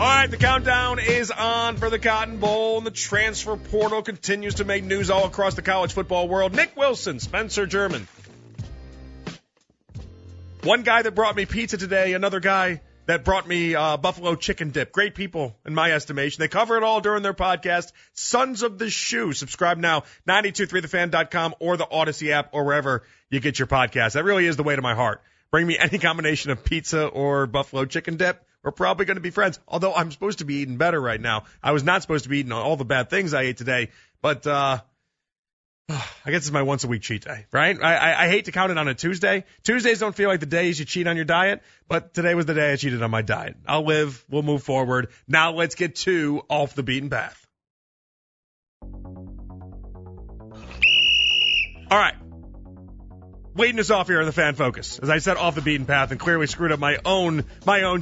All right, the countdown is on for the Cotton Bowl, and the transfer portal continues to make news all across the college football world. Nick Wilson, Spencer German. One guy that brought me pizza today, another guy that brought me buffalo chicken dip. Great people, in my estimation. They cover it all during their podcast, Sons of the Shoe. Subscribe now, 923thefan.com or the Odyssey app or wherever you get your podcast. That really is the way to my heart. Bring me any combination of pizza or buffalo chicken dip. We're probably going to be friends, although I'm supposed to be eating better right now. I was not supposed to be eating all the bad things I ate today, but I guess it's my once-a-week cheat day, right? I hate to count it on a Tuesday. Tuesdays don't feel like the days you cheat on your diet, but today was the day I cheated on my diet. I'll live. We'll move forward. Now let's get to Off the Beaten Path. All right. Leading us off here on the Fan Focus. As I said, Off the Beaten Path, and clearly screwed up my own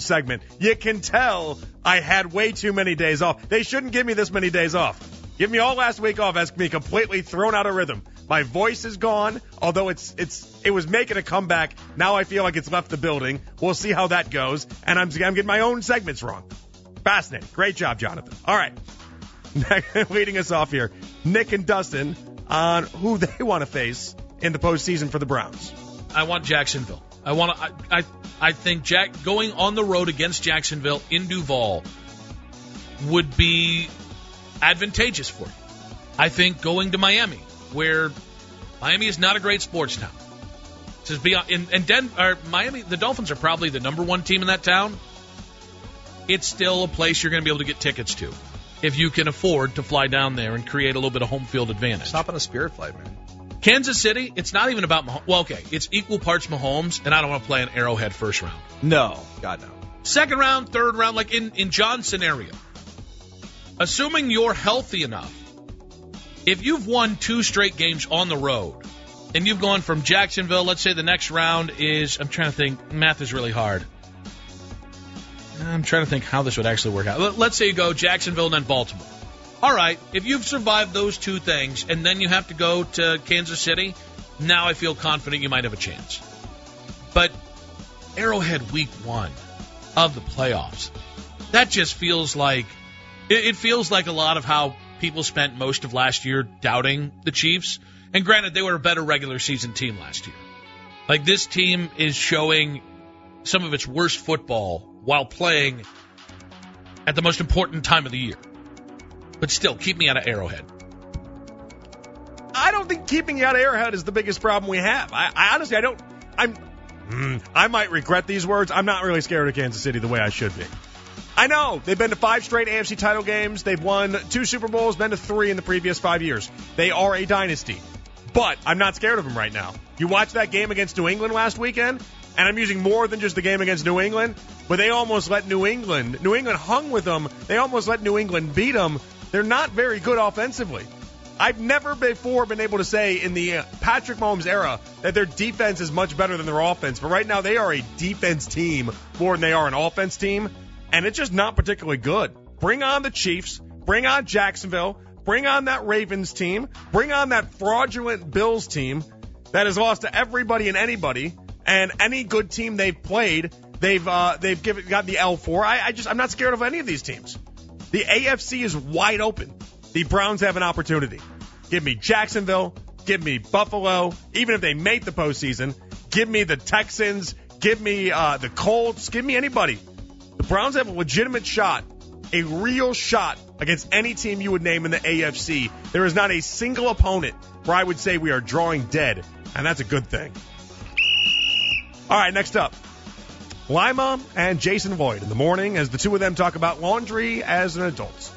segment. You can tell I had way too many days off. They shouldn't give me this many days off. Give me all last week off. That's me completely thrown out of rhythm. My voice is gone, although it was making a comeback. Now I feel like it's left the building. We'll see how that goes. And I'm getting my own segments wrong. Fascinating. Great job, Jonathan. All right. Leading us off here, Nick and Dustin on who they want to face in the postseason for the Browns. I want Jacksonville. I think going on the road against Jacksonville in Duval would be advantageous for you. I think going to Miami, where Miami is not a great sports town. Just be and Denver, Miami, the Dolphins are probably the number one team in that town. It's still a place you're going to be able to get tickets to if you can afford to fly down there and create a little bit of home field advantage. Stop on a Spirit flight, man. Kansas City, it's not even about Mahomes. Well, okay, it's equal parts Mahomes, and I don't want to play an Arrowhead first round. No. God, no. Second round, third round, like in John's scenario. Assuming you're healthy enough, if you've won 2 straight games on the road, and you've gone from Jacksonville, let's say the next round is, I'm trying to think, math is really hard. I'm trying to think how this would actually work out. Let's say you go Jacksonville and then Baltimore. All right, if you've survived those 2 things and then you have to go to Kansas City, now I feel confident you might have a chance. But Arrowhead week 1 of the playoffs, that just feels like, it feels like a lot of how people spent most of last year doubting the Chiefs. And granted, they were a better regular season team last year. Like, this team is showing some of its worst football while playing at the most important time of the year. But still, keep me out of Arrowhead. I don't think keeping you out of Arrowhead is the biggest problem we have. I might regret these words. I'm not really scared of Kansas City the way I should be. I know. They've been to 5 straight AFC title games. They've won 2 Super Bowls, been to 3 in the previous 5 years. They are a dynasty. But I'm not scared of them right now. You watch that game against New England last weekend, and I'm using more than just the game against New England, but they almost let New England hung with them. They almost let New England beat them. They're not very good offensively. I've never before been able to say in the Patrick Mahomes era that their defense is much better than their offense. But right now they are a defense team more than they are an offense team. And it's just not particularly good. Bring on the Chiefs. Bring on Jacksonville. Bring on that Ravens team. Bring on that fraudulent Bills team that has lost to everybody and anybody. And any good team they've played, they've gotten the L for. I'm not scared of any of these teams. The AFC is wide open. The Browns have an opportunity. Give me Jacksonville. Give me Buffalo. Even if they make the postseason, give me the Texans. Give me the Colts. Give me anybody. The Browns have a legitimate shot, a real shot against any team you would name in the AFC. There is not a single opponent where I would say we are drawing dead, and that's a good thing. All right, next up. Lima and Jason Lloyd in the morning as the two of them talk about laundry as an adult.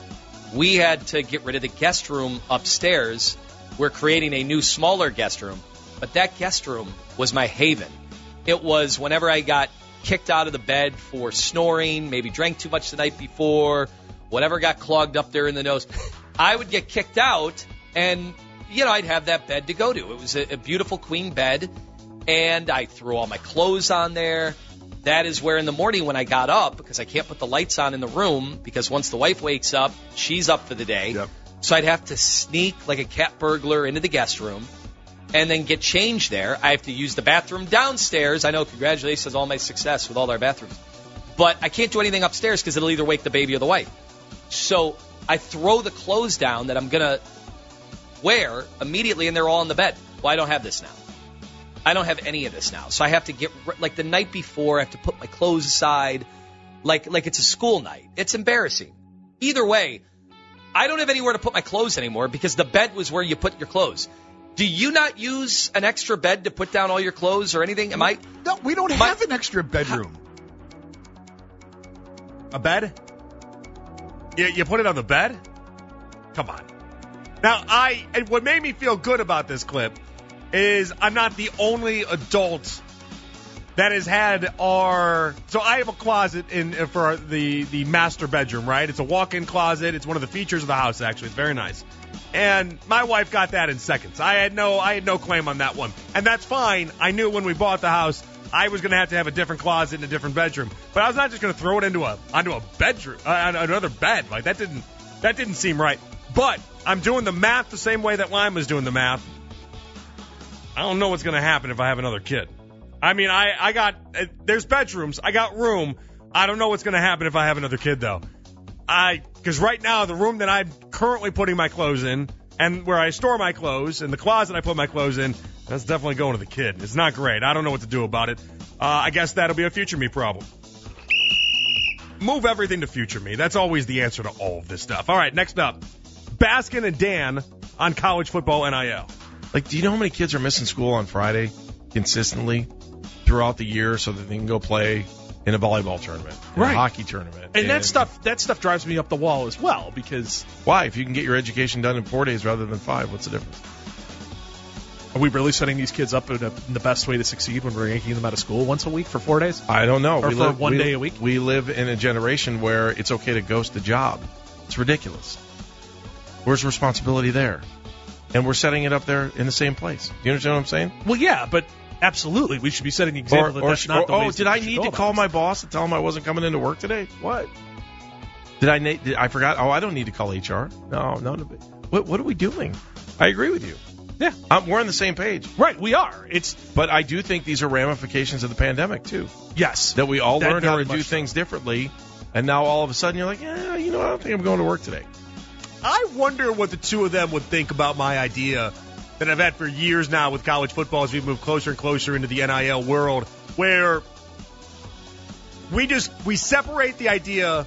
We had to get rid of the guest room upstairs. We're creating a new, smaller guest room, but that guest room was my haven. It was whenever I got kicked out of the bed for snoring, maybe drank too much the night before, whatever got clogged up there in the nose, I would get kicked out and, you know, I'd have that bed to go to. It was a beautiful queen bed, and I threw all my clothes on there. That is where in the morning when I got up, because I can't put the lights on in the room, because once the wife wakes up, she's up for the day. Yep. So I'd have to sneak like a cat burglar into the guest room and then get changed there. I have to use the bathroom downstairs. I know, congratulations on all my success with all our bathrooms. But I can't do anything upstairs because it'll either wake the baby or the wife. So I throw the clothes down that I'm going to wear immediately, and they're all in the bed. Well, I don't have this now. I don't have any of this now. So I have to get, like the night before, I have to put my clothes aside like it's a school night. It's embarrassing. Either way, I don't have anywhere to put my clothes anymore because the bed was where you put your clothes. Do you not use an extra bed to put down all your clothes or anything? Am I? No, we don't have an extra bedroom. A bed? You put it on the bed? Come on. Now, what made me feel good about this clip is I'm not the only adult that has had so I have a closet for the master bedroom, right? It's a walk-in closet. It's one of the features of the house, actually. It's very nice. And my wife got that in seconds. I had no claim on that one. And that's fine. I knew when we bought the house, I was going to have a different closet and a different bedroom. But I was not just going to throw it onto a bedroom, another bed. Like that didn't seem right. But I'm doing the math the same way that Lyme was doing the math. I don't know what's going to happen if I have another kid. I mean, I got there's bedrooms. I got room. I don't know what's going to happen if I have another kid, though. Because right now, the room that I'm currently putting my clothes in and where I store my clothes and the closet I put my clothes in, that's definitely going to the kid. It's not great. I don't know what to do about it. I guess that'll be a future me problem. Move everything to future me. That's always the answer to all of this stuff. All right, next up, Baskin and Dan on college football NIL. Like, do you know how many kids are missing school on Friday consistently throughout the year so that they can go play in a volleyball tournament, a hockey tournament? And that stuff drives me up the wall as well, because... Why? If you can get your education done in 4 days rather than five, what's the difference? Are we really setting these kids up in the best way to succeed when we're yanking them out of school once a week for 4 days? I don't know. Or one day a week? We live in a generation where it's okay to ghost the job. It's ridiculous. Where's responsibility there? And we're setting it up there in the same place. Do you understand what I'm saying? Well, yeah, but absolutely. We should be setting the example did I need to call my boss to tell him I wasn't coming into work today? What? Did I forgot? Oh, I don't need to call HR. No. What are we doing? I agree with you. Yeah. We're on the same page. Right, we are. But I do think these are ramifications of the pandemic, too. Yes. That we all learned how to do things differently, and now all of a sudden you're like, I don't think I'm going to work today. I wonder what the two of them would think about my idea that I've had for years now with college football as we move closer and closer into the NIL world, where we separate the idea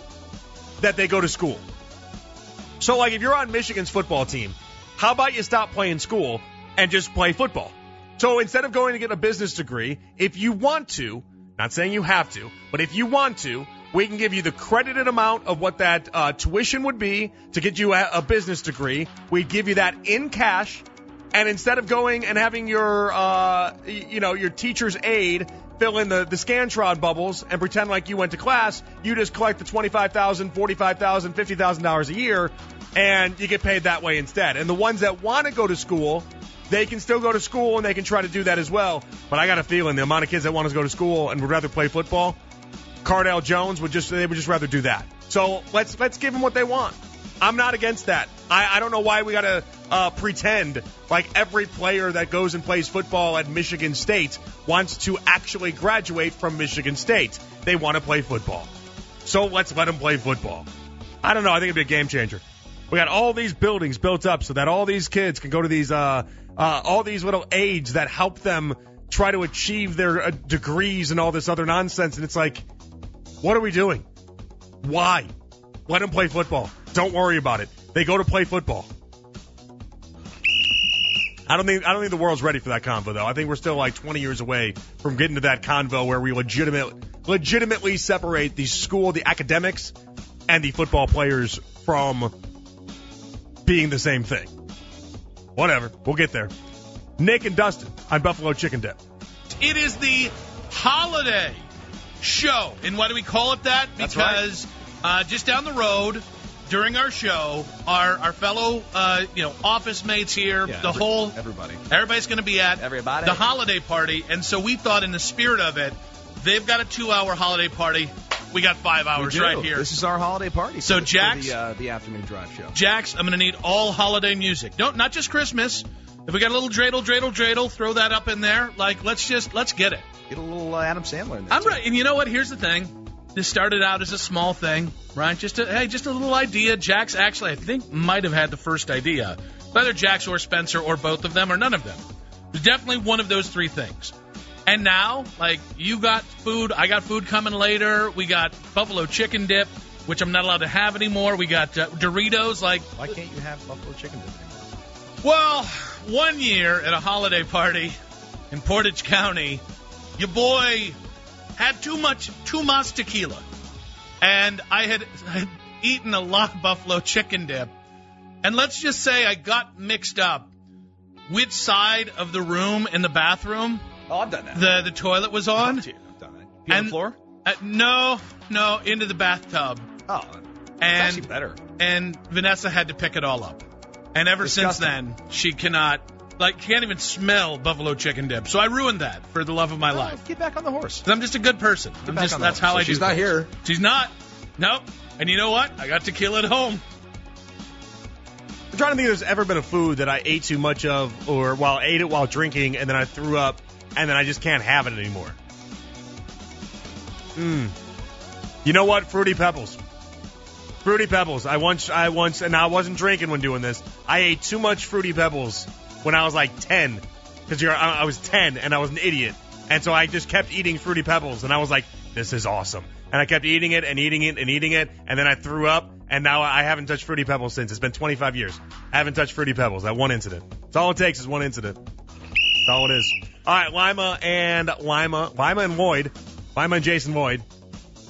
that they go to school. So, like, if you're on Michigan's football team, how about you stop playing school and just play football? So instead of going to get a business degree, if you want to, not saying you have to, but if you want to, we can give you the credited amount of what that tuition would be to get you a business degree. We'd give you that in cash, and instead of going and having your teacher's aide fill in the Scantron bubbles and pretend like you went to class, you just collect the $25,000, $45,000, $50,000 a year, and you get paid that way instead. And the ones that want to go to school, they can still go to school, and they can try to do that as well. But I got a feeling the amount of kids that want to go to school and would rather play football, Cardale Jones would just rather do that. So let's give them what they want. I'm not against that. I don't know why we gotta pretend like every player that goes and plays football at Michigan State wants to actually graduate from Michigan State. They want to play football, so let's let them play football. I don't know. I think it'd be a game changer. We got all these buildings built up so that all these kids can go to these all these little aides that help them try to achieve their degrees and all this other nonsense, and it's like, what are we doing? Why? Let them play football. Don't worry about it. They go to play football. I don't think the world's ready for that convo, though. I think we're still like 20 years away from getting to that convo where we legitimately separate the school, the academics, and the football players from being the same thing. Whatever. We'll get there. Nick and Dustin on Buffalo Chicken Dip. It is the holiday show. And why do we call it that? Because just down the road during our show, our fellow office mates here, everybody's going to be at the holiday party. And so we thought, in the spirit of it, they've got a 2-hour holiday party. We got 5 hours right here. This is our holiday party. So Jax, the afternoon drive show. Jax, I'm going to need all holiday music. No, not just Christmas. If we got a little dreidel, throw that up in there. Like, let's get it. Get a little Adam Sandler in there. I'm right. And you know what? Here's the thing. This started out as a small thing, right? Just a little idea. Jax actually, I think, might have had the first idea. Whether Jax or Spencer or both of them or none of them. It was definitely one of those three things. And now, like, you got food. I got food coming later. We got buffalo chicken dip, which I'm not allowed to have anymore. We got Doritos. Like, why can't you have buffalo chicken dip? Well, one year at a holiday party in Portage County, your boy had too much Tumas tequila, and I had eaten a lot of buffalo chicken dip, and let's just say I got mixed up which side of the room in the bathroom I've done that. The toilet was on. I've done it. Pee on the floor? No, into the bathtub. Oh, that's actually better. And Vanessa had to pick it all up, and ever Disgusting. Since then she can't even smell buffalo chicken dip. So I ruined that for the love of my life. Get back on the horse. I'm just a good person. That's how I do. She's not here. She's not. Nope. And you know what? I got tequila at home. I'm trying to think if there's ever been a food that I ate too much of, or I ate it while drinking, and then I threw up, and then I just can't have it anymore. You know what? Fruity Pebbles. Fruity Pebbles. I once, and I wasn't drinking when doing this. I ate too much Fruity Pebbles. When I was like 10, because I was 10 and I was an idiot. And so I just kept eating Fruity Pebbles and I was like, this is awesome. And I kept eating it and eating it and eating it. And then I threw up and now I haven't touched Fruity Pebbles since. It's been 25 years. I haven't touched Fruity Pebbles. That one incident. It's all it takes is one incident. That's all it is. All right, Lima and Jason Void.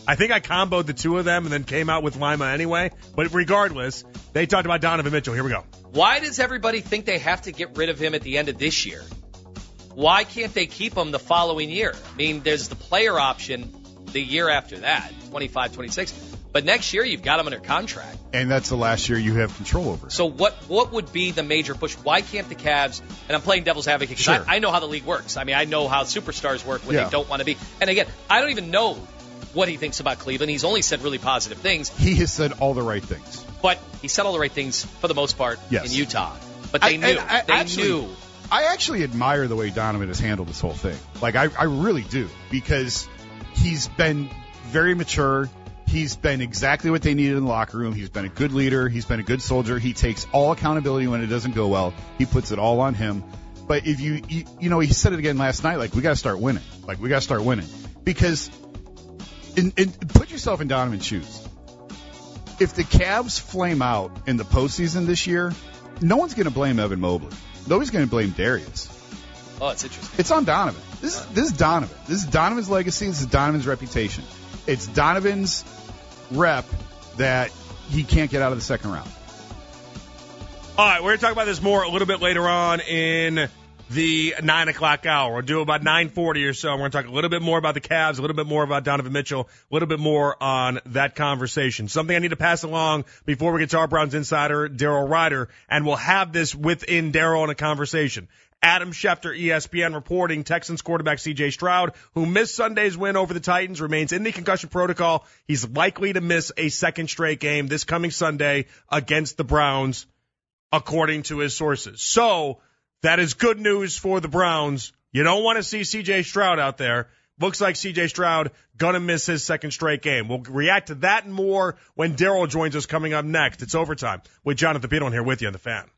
I think I comboed the two of them and then came out with Lima anyway. But regardless, they talked about Donovan Mitchell. Here we go. Why does everybody think they have to get rid of him at the end of this year? Why can't they keep him the following year? I mean, there's the player option the year after that, 25, 26. But next year, you've got him under contract. And that's the last year you have control over. So what would be the major push? Why can't the Cavs, and I'm playing devil's advocate because sure. I know how the league works. I mean, I know how superstars work when they don't want to be. And again, I don't even know what he thinks about Cleveland. He's only said really positive things. He has said all the right things. But he said all the right things for the most part in Utah. But they knew. I actually admire the way Donovan has handled this whole thing. Like, I really do. Because he's been very mature. He's been exactly what they needed in the locker room. He's been a good leader. He's been a good soldier. He takes all accountability when it doesn't go well. He puts it all on him. But if you know, he said it again last night, like, we got to start winning. Like, we got to start winning. Because and put yourself in Donovan's shoes. If the Cavs flame out in the postseason this year, no one's going to blame Evan Mobley. Nobody's going to blame Darius. Oh, it's interesting. It's on Donovan. This is Donovan. This is Donovan's legacy. This is Donovan's reputation. It's Donovan's rep that he can't get out of the second round. All right, we're going to talk about this more a little bit later on in the 9 o'clock hour. We'll do about 9:40 or so. We're going to talk a little bit more about the Cavs, a little bit more about Donovan Mitchell, a little bit more on that conversation. Something I need to pass along before we get to our Browns insider, Daryl Ryder, and we'll have this within Daryl in a conversation. Adam Schefter, ESPN, reporting Texans quarterback C.J. Stroud, who missed Sunday's win over the Titans, remains in the concussion protocol. He's likely to miss a second straight game this coming Sunday against the Browns, according to his sources. So that is good news for the Browns. You don't want to see C.J. Stroud out there. Looks like C.J. Stroud going to miss his second straight game. We'll react to that and more when Daryl joins us coming up next. It's Overtime with Jonathan Peterlin here with you on The Fan.